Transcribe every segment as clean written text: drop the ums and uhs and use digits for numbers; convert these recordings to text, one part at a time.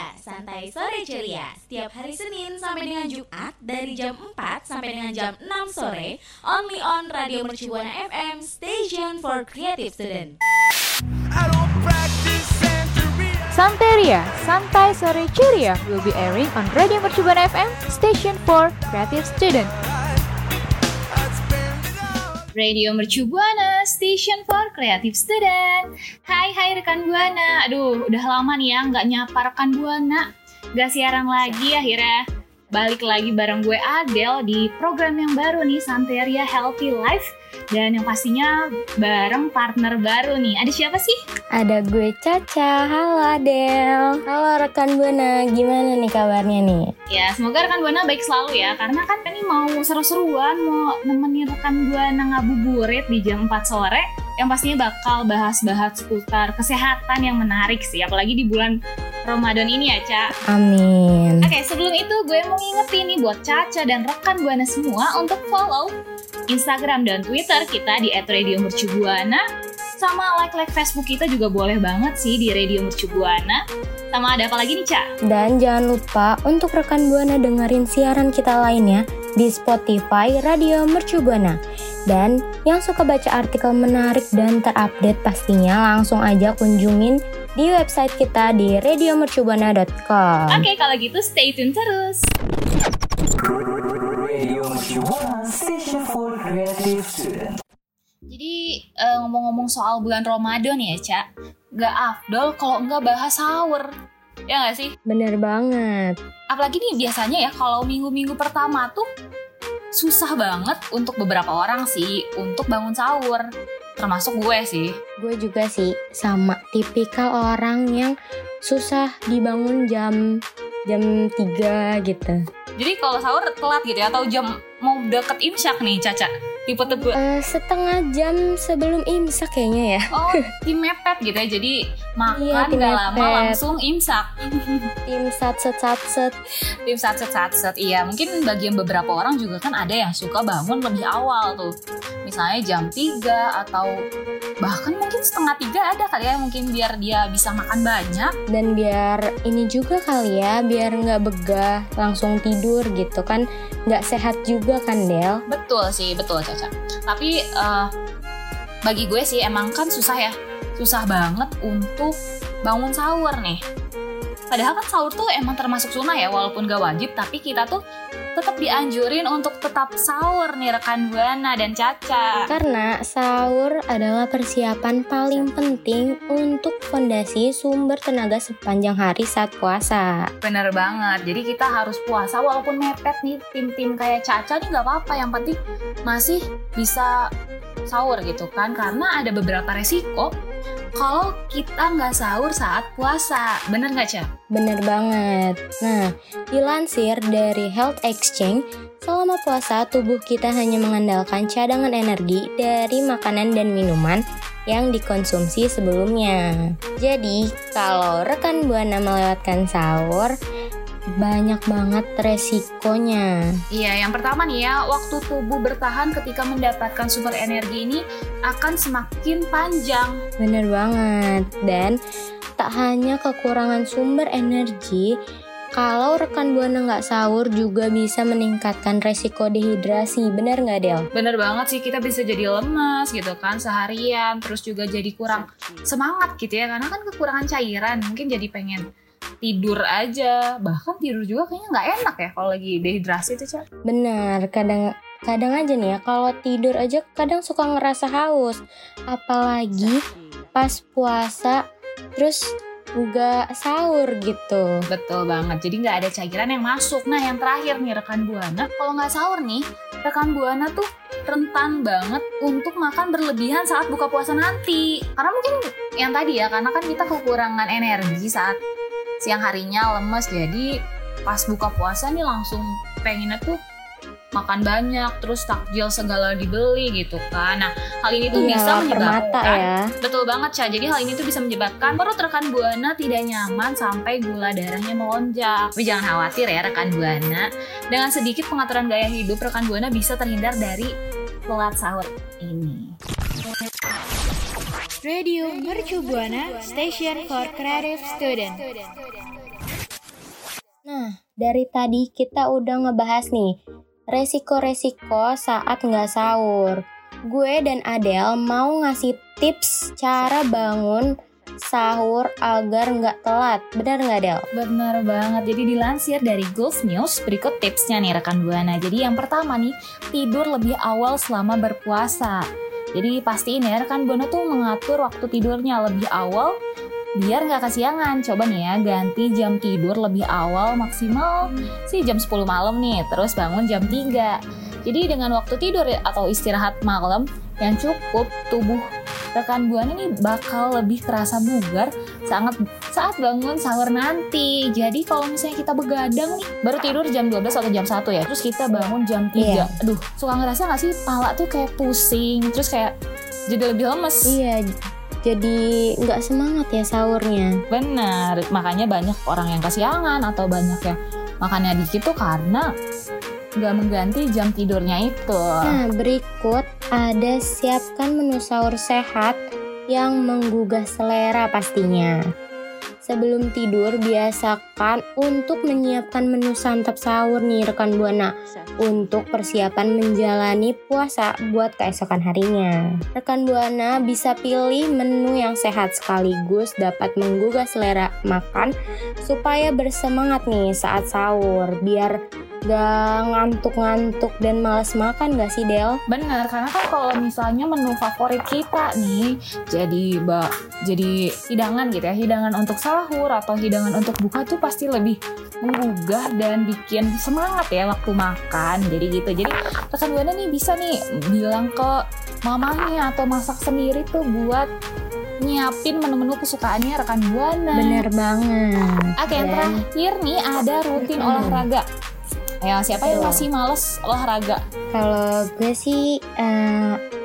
Mercubuana, santai sore ceria. Setiap hari Senin sampai dengan Jumat dari jam 4 sampai dengan jam 6 sore, only on Radio Mercubuana FM, Station for Creative Student. Santeria, santai sore ceria will be airing on Radio Mercubuana FM, Station for Creative Student. Radio Mercubuana, Station for Creative Student. Hai rekan Buana. Aduh, udah lama nih ya nggak nyapa rekan Buana. Nggak siaran lagi, akhirnya balik lagi bareng gue Adel di program yang baru nih, Santeria Healthy Life. Dan yang pastinya bareng partner baru nih. Ada siapa sih? Ada gue Caca. Halo Adel. Halo rekan Buana. Gimana nih kabarnya nih? Ya, semoga rekan Buana baik selalu ya. Karena kan ini mau seru-seruan, mau nemenin rekan Buana ngabuburit di jam 4 sore. Yang pastinya bakal bahas-bahas seputar kesehatan yang menarik sih. Apalagi di bulan Ramadan ini ya, Ca. Amin. Oke, sebelum itu gue mau ngingetin nih buat Caca dan rekan Buana semua untuk follow Instagram dan Twitter kita di @radiomercubuana, sama like Facebook kita juga boleh banget sih di Radio Mercubuana. Sama ada apa lagi nih, Ca? Dan jangan lupa untuk rekan Buana dengerin siaran kita lainnya di Spotify Radio Mercubuana. Dan yang suka baca artikel menarik dan terupdate pastinya langsung aja kunjungin di website kita di radiomercubuana.com. Oke, kalau gitu stay tune terus. Jadi ngomong-ngomong soal bulan Ramadan ya, Ca, gak afdol kalau gak bahas sahur, ya gak sih? Bener banget. Apalagi nih biasanya ya kalau minggu-minggu pertama tuh susah banget untuk beberapa orang sih untuk bangun sahur. Termasuk gue sih. Gue juga sih, sama tipikal orang yang susah dibangun jam 3 gitu. Jadi kalau sahur telat gitu ya, atau jam mau deket imsak nih, Caca? Tipe-tipe setengah jam sebelum imsak kayaknya ya. Oh, tim mepet gitu ya, jadi makan iya, gak lama langsung imsak. Tim satset-satset. Tim satset-satset, iya. Mungkin bagian beberapa orang juga kan ada yang suka bangun lebih awal tuh. Misalnya jam 3 atau bahkan mungkin setengah 3 ada kali ya. Mungkin biar dia bisa makan banyak. Dan biar ini juga kali ya, biar gak begah langsung tidur gitu kan. Gak sehat juga kan, Del? Betul sih, betul Caca. Tapi bagi gue sih emang kan susah ya. Susah banget untuk bangun sahur nih. Padahal kan sahur tuh emang termasuk sunnah ya, walaupun gak wajib. Tapi kita tuh tetap dianjurin untuk tetap sahur nih rekan Buana dan Caca. Karena sahur adalah persiapan paling penting untuk fondasi sumber tenaga sepanjang hari saat puasa. Bener banget, jadi kita harus puasa walaupun mepet nih. Tim-tim kayak Caca nih gak apa-apa, yang penting masih bisa sahur gitu kan. Karena ada beberapa resiko kalau kita nggak sahur saat puasa, bener nggak, Ca? Bener banget. Nah, dilansir dari Health Exchange, selama puasa tubuh kita hanya mengandalkan cadangan energi dari makanan dan minuman yang dikonsumsi sebelumnya. Jadi, kalau rekan Buana melewatkan sahur, banyak banget resikonya. Iya, yang pertama nih ya, waktu tubuh bertahan ketika mendapatkan sumber energi ini akan semakin panjang. Bener banget. Dan tak hanya kekurangan sumber energi, kalau rekan Buana nggak sahur juga bisa meningkatkan resiko dehidrasi, benar nggak Del? Benar banget sih, kita bisa jadi lemas gitu kan seharian, terus juga jadi kurang semangat gitu ya, karena kan kekurangan cairan, mungkin jadi pengen tidur aja, bahkan tidur juga kayaknya nggak enak ya kalau lagi dehidrasi tuh, Ca. Benar, kadang aja nih ya, kalau tidur aja kadang suka ngerasa haus, apalagi pas puasa terus nggak sahur gitu. Betul banget, jadi nggak ada cairan yang masuk. Nah yang terakhir nih rekan Buana, kalau nggak sahur nih rekan Buana tuh rentan banget untuk makan berlebihan saat buka puasa nanti. Karena mungkin yang tadi ya, karena kan kita kekurangan energi saat siang harinya, lemes, jadi pas buka puasa nih langsung pengennya tuh makan banyak, terus takjil segala dibeli gitu kan. Nah, hal ini tuh bisa menyebabkan ya. Betul banget, Ca. Jadi hal ini tuh bisa menyebabkan perut rekan Buana tidak nyaman sampai gula darahnya melonjak. Tapi jangan khawatir ya rekan Buana, dengan sedikit pengaturan gaya hidup rekan Buana bisa terhindar dari telat sahur ini. Radio Mercubuana, Station for Creative Student. Nah, dari tadi kita udah ngebahas nih, resiko-resiko saat nggak sahur. Gue dan Adel mau ngasih tips cara bangun sahur agar nggak telat. Benar nggak, Del? Benar banget. Jadi dilansir dari Gulf News, berikut tipsnya nih rekan Buana. Jadi yang pertama nih, tidur lebih awal selama berpuasa. Jadi pastiin ya rekan Buana tuh mengatur waktu tidurnya lebih awal biar nggak kesiangan. Coba nih ya, ganti jam tidur lebih awal maksimal sih jam 10 malam nih, terus bangun jam 3. Jadi dengan waktu tidur atau istirahat malam yang cukup, tubuh rekan Buana ini bakal lebih terasa bugar saat bangun sahur nanti. Jadi kalau misalnya kita begadang nih, baru tidur jam 12 atau jam 1 ya, terus kita bangun jam 3, aduh, suka ngerasa nggak sih pala tuh kayak pusing, terus kayak jadi lebih lemes. Iya, jadi nggak semangat ya sahurnya. Benar, makanya banyak orang yang kesiangan atau banyak yang makannya dikit tuh karena nggak mengganti jam tidurnya itu. Nah, berikut ada siapkan menu sahur sehat yang menggugah selera pastinya. Sebelum tidur biasakan untuk menyiapkan menu santap sahur nih rekan Buana, untuk persiapan menjalani puasa buat keesokan harinya. Rekan Buana bisa pilih menu yang sehat sekaligus dapat menggugah selera makan supaya bersemangat nih saat sahur, biar gak ngantuk-ngantuk dan malas makan gak sih, Del? Bener, karena kan kalau misalnya menu favorit kita nih jadi hidangan gitu ya, hidangan untuk sahur atau hidangan untuk buka tuh pasti lebih menggugah dan bikin semangat ya waktu makan. Jadi gitu, jadi rekan Buana nih bisa nih bilang ke mamanya atau masak sendiri tuh buat nyiapin menu-menu kesukaannya rekan Buana. Bener banget. Oke, yang terakhir nih ada rutin olahraga. Ya, siapa yang masih males olahraga? Kalau gue sih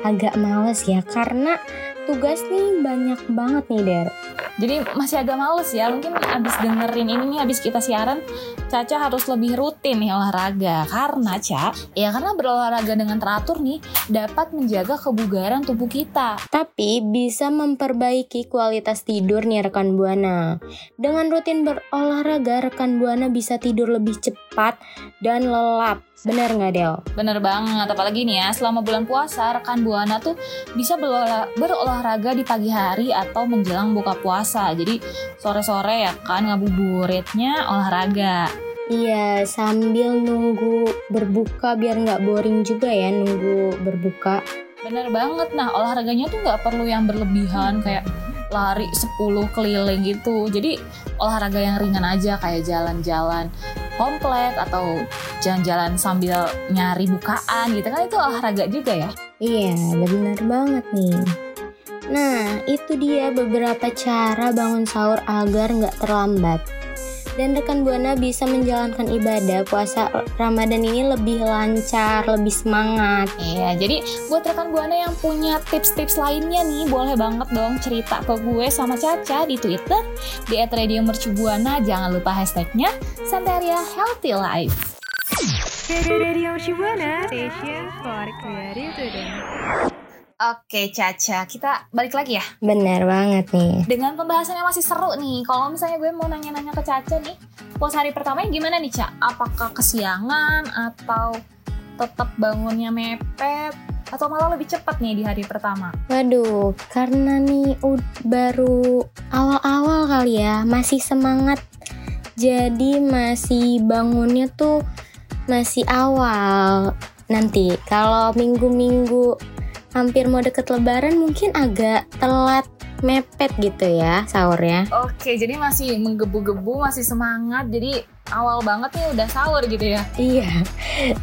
agak males ya, karena tugas nih banyak banget nih, Der. Jadi masih agak males ya, mungkin abis dengerin ini nih, abis kita siaran, Caca harus lebih rutin nih olahraga. Karena karena berolahraga dengan teratur nih dapat menjaga kebugaran tubuh kita, tapi bisa memperbaiki kualitas tidur nih rekan Buana. Dengan rutin berolahraga, rekan Buana bisa tidur lebih cepat dan lelap. Benar nggak, Del? Benar banget, apalagi nih ya selama bulan puasa rekan Buana tuh bisa berolahraga di pagi hari atau menjelang buka puasa. Jadi sore-sore ya kan ngabuburitnya olahraga. Iya, sambil nunggu berbuka biar nggak boring juga ya nunggu berbuka. Benar banget. Nah, olahraganya tuh nggak perlu yang berlebihan kayak lari 10 keliling gitu. Jadi olahraga yang ringan aja kayak jalan-jalan komplek atau jalan-jalan sambil nyari bukaan gitu kan, itu olahraga juga ya. Iya, benar banget nih. Nah, itu dia beberapa cara bangun sahur agar nggak terlambat. Dan rekan Buana bisa menjalankan ibadah puasa Ramadan ini lebih lancar, lebih semangat. Iya, jadi buat rekan Buana yang punya tips-tips lainnya nih, boleh banget dong cerita ke gue sama Caca di Twitter di @radiomercubuana. Jangan lupa hashtagnya Santeria Healthy Life. Radio Mercubuana, station for creative today. Oke Caca, kita balik lagi ya? Benar banget nih. Dengan pembahasan yang masih seru nih, kalau misalnya gue mau nanya-nanya ke Caca nih, puasa hari pertamanya gimana nih, Ca? Apakah kesiangan atau tetap bangunnya mepet? Atau malah lebih cepat nih di hari pertama? Waduh, karena nih baru awal-awal kali ya, masih semangat. Jadi masih bangunnya tuh masih awal. Nanti kalau minggu-minggu hampir mau deket lebaran mungkin agak telat, mepet gitu ya sahurnya. Oke, jadi masih menggebu-gebu, masih semangat, jadi awal banget nih udah sahur gitu ya. Iya,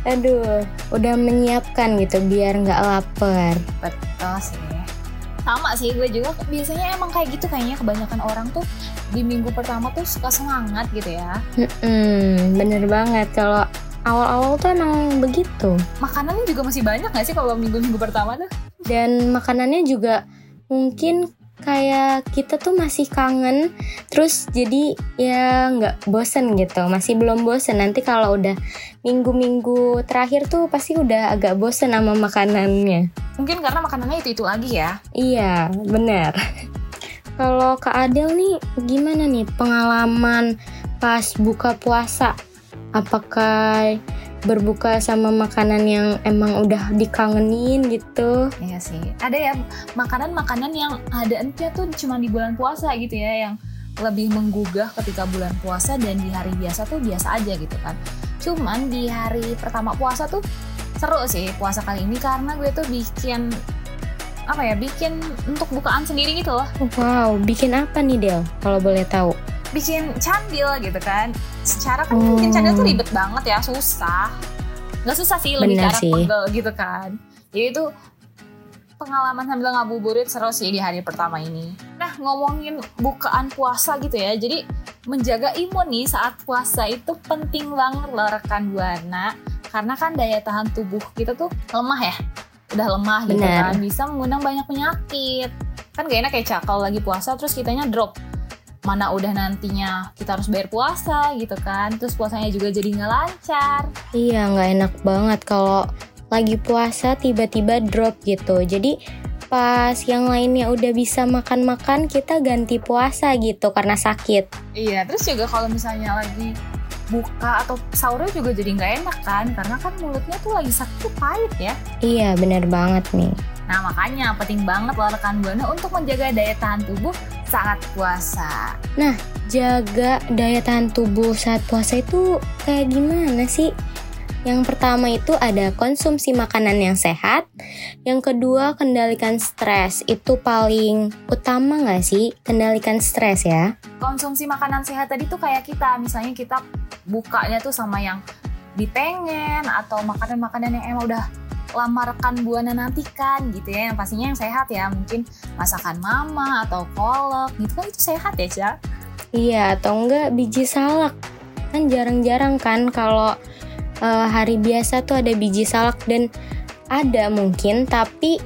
aduh, udah menyiapkan gitu biar gak lapar. Betul sih, sama sih, gue juga biasanya emang kayak gitu. Kayaknya kebanyakan orang tuh di minggu pertama tuh suka semangat gitu ya. Bener banget, kalau awal-awal tuh emang begitu. Makanannya juga masih banyak gak sih kalau minggu-minggu pertama tuh? Dan makanannya juga mungkin kayak kita tuh masih kangen, terus jadi ya gak bosen gitu, masih belum bosen. Nanti kalau udah minggu-minggu terakhir tuh pasti udah agak bosen sama makanannya. Mungkin karena makanannya itu-itu lagi ya? Iya, benar. Kalau Kak Adel nih gimana nih pengalaman pas buka puasa? Apakah berbuka sama makanan yang emang udah dikangenin gitu? Iya sih, ada ya makanan-makanan yang ada enaknya tuh cuma di bulan puasa gitu ya, yang lebih menggugah ketika bulan puasa, dan di hari biasa tuh biasa aja gitu kan. Cuman di hari pertama puasa tuh seru sih puasa kali ini, karena gue tuh bikin untuk bukaan sendiri gitu loh. Wow, bikin apa nih Del kalau boleh tahu? Bikin candil gitu kan. Secara kan bikin candil tuh ribet banget ya, susah. Gak susah sih, lebih cara pegel gitu kan. Jadi itu pengalaman sambil ngabuburit seru sih di hari pertama ini. Nah, ngomongin bukaan puasa gitu ya, jadi menjaga imun nih saat puasa itu penting banget loh rekan Buana. Karena kan daya tahan tubuh kita tuh lemah ya, udah lemah gitu kan, bisa mengundang banyak penyakit. Kan gak enak ya kalau lagi puasa terus kitanya drop, mana udah nantinya kita harus bayar puasa gitu kan, terus puasanya juga jadi nggak lancar. Iya, nggak enak banget kalau lagi puasa tiba-tiba drop gitu. Jadi pas yang lainnya udah bisa makan-makan, kita ganti puasa gitu karena sakit. Iya, terus juga kalau misalnya lagi buka atau sahurnya juga jadi nggak enak kan, karena kan mulutnya tuh lagi sakit pahit ya. Iya, benar banget nih. Nah makanya penting banget loh rekan Buana untuk menjaga daya tahan tubuh saat puasa. Nah, jaga daya tahan tubuh saat puasa itu kayak gimana sih? Yang pertama itu ada konsumsi makanan yang sehat. Yang kedua, kendalikan stres. Itu paling utama gak sih? Kendalikan stres ya. Konsumsi makanan sehat tadi tuh kayak kita, misalnya kita bukanya tuh sama yang dipengen, atau makanan-makanan yang emang udah lama rekan Buana nantikan gitu ya, yang pastinya yang sehat ya, mungkin masakan mama atau kolak gitu kan, itu sehat ya Ca? Iya, atau enggak biji salak, kan jarang-jarang kan kalau hari biasa tuh ada biji salak, dan ada mungkin tapi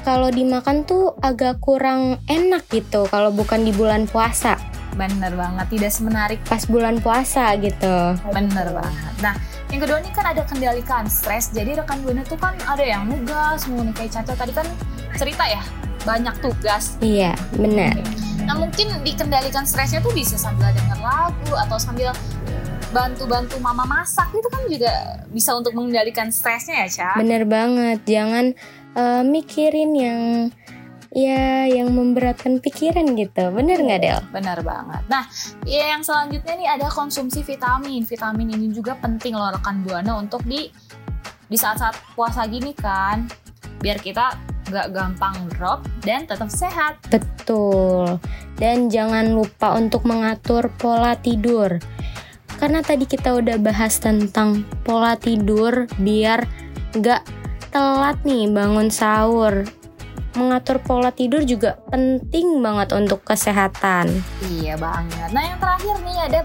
kalau dimakan tuh agak kurang enak gitu kalau bukan di bulan puasa. Bener banget, tidak semenarik pas bulan puasa gitu. Bener banget. Nah, yang kedua ini kan ada kendalikan stres. Jadi rekan Buana tuh kan ada yang nugas, kayak Caca tadi kan cerita ya, banyak tugas. Iya, benar. Nah mungkin dikendalikan stresnya tuh bisa sambil denger lagu, atau sambil bantu-bantu mama masak, itu kan juga bisa untuk mengendalikan stresnya ya Caca. Benar banget, jangan mikirin yang ya yang memberatkan pikiran gitu, bener nggak Del? Bener banget. Nah, ya yang selanjutnya nih ada konsumsi vitamin. Vitamin ini juga penting loh rekan Buana untuk di saat-saat puasa gini kan, biar kita nggak gampang drop dan tetap sehat. Betul. Dan jangan lupa untuk mengatur pola tidur. Karena tadi kita udah bahas tentang pola tidur biar nggak telat nih bangun sahur. Mengatur pola tidur juga penting banget untuk kesehatan. Iya banget. Nah yang terakhir nih ada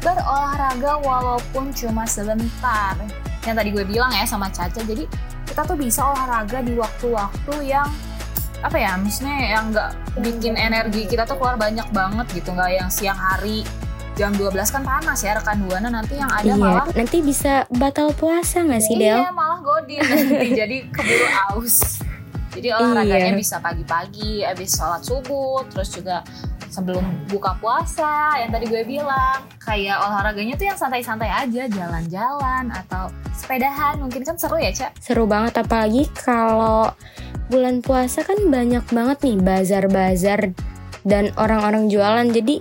berolahraga walaupun cuma sebentar. Yang tadi gue bilang ya sama Caca, jadi kita tuh bisa olahraga di waktu-waktu yang misalnya yang gak bikin energi kita tuh keluar banyak banget gitu. Gak yang siang hari jam 12 kan panas ya rekan Buana, nanti yang ada malah nanti bisa batal puasa gak sih Del? Iya, malah godin nanti jadi keburu aus. Jadi olahraganya bisa pagi-pagi, abis sholat subuh, terus juga sebelum buka puasa yang tadi gue bilang. Kayak olahraganya tuh yang santai-santai aja, jalan-jalan atau sepedahan, mungkin kan seru ya Ca? Seru banget, apalagi kalau bulan puasa kan banyak banget nih bazar-bazar dan orang-orang jualan. Jadi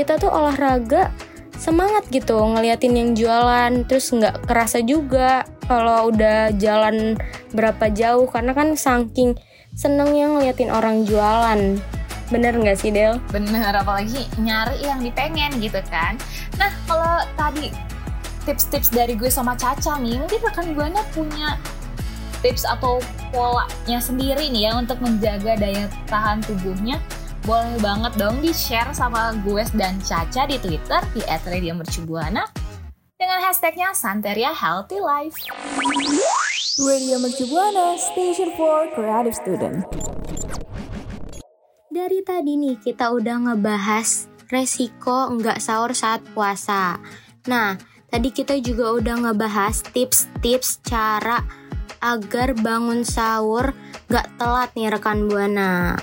kita tuh olahraga semangat gitu, ngeliatin yang jualan, terus gak kerasa juga kalau udah jalan berapa jauh, karena kan saking senengnya ngeliatin orang jualan. Bener gak sih Del? Bener, apalagi nyari yang dipengen gitu kan. Nah kalau tadi tips-tips dari gue sama Caca nih, mungkin rekan Buana punya tips atau polanya sendiri nih ya untuk menjaga daya tahan tubuhnya. Boleh banget dong di-share sama gue dan Caca di Twitter di @radiomercubuana dengan hashtagnya Santeria Healthy Life. Radio Mercubuana, station for creative student. Dari tadi nih kita udah ngebahas resiko nggak sahur saat puasa. Nah, tadi kita juga udah ngebahas tips-tips cara agar bangun sahur nggak telat nih rekan Buana.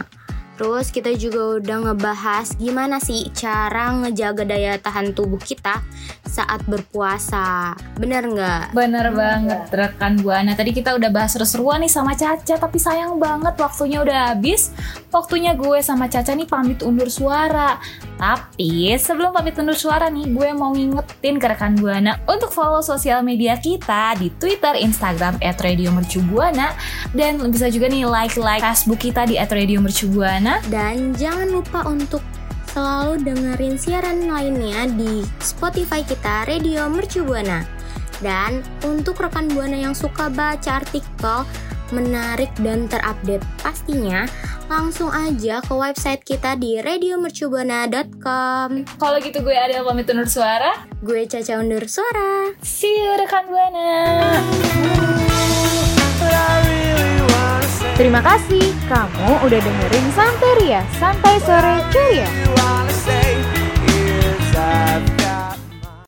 Terus kita juga udah ngebahas gimana sih cara ngejaga daya tahan tubuh kita saat berpuasa. Bener nggak? Bener banget rekan Buana. Tadi kita udah bahas seru-seruan nih sama Caca, tapi sayang banget waktunya udah habis. Waktunya gue sama Caca nih pamit undur suara. Tapi sebelum pamit undur suara nih, gue mau ngingetin ke rekan Buana untuk follow sosial media kita di Twitter, Instagram @radiomercubuana, dan bisa juga nih like Facebook kita di @radiomercubuana. Dan jangan lupa untuk selalu dengerin siaran lainnya di Spotify kita, Radio Mercu Buana. Dan untuk rekan Buana yang suka baca artikel menarik dan terupdate pastinya, langsung aja ke website kita di radiomercubuana.com. Kalau gitu gue Adel pamit undur suara. Gue Caca undur suara. See you rekan Buana. Terima kasih, kamu udah dengerin Santeria, Santai Sore Ceria.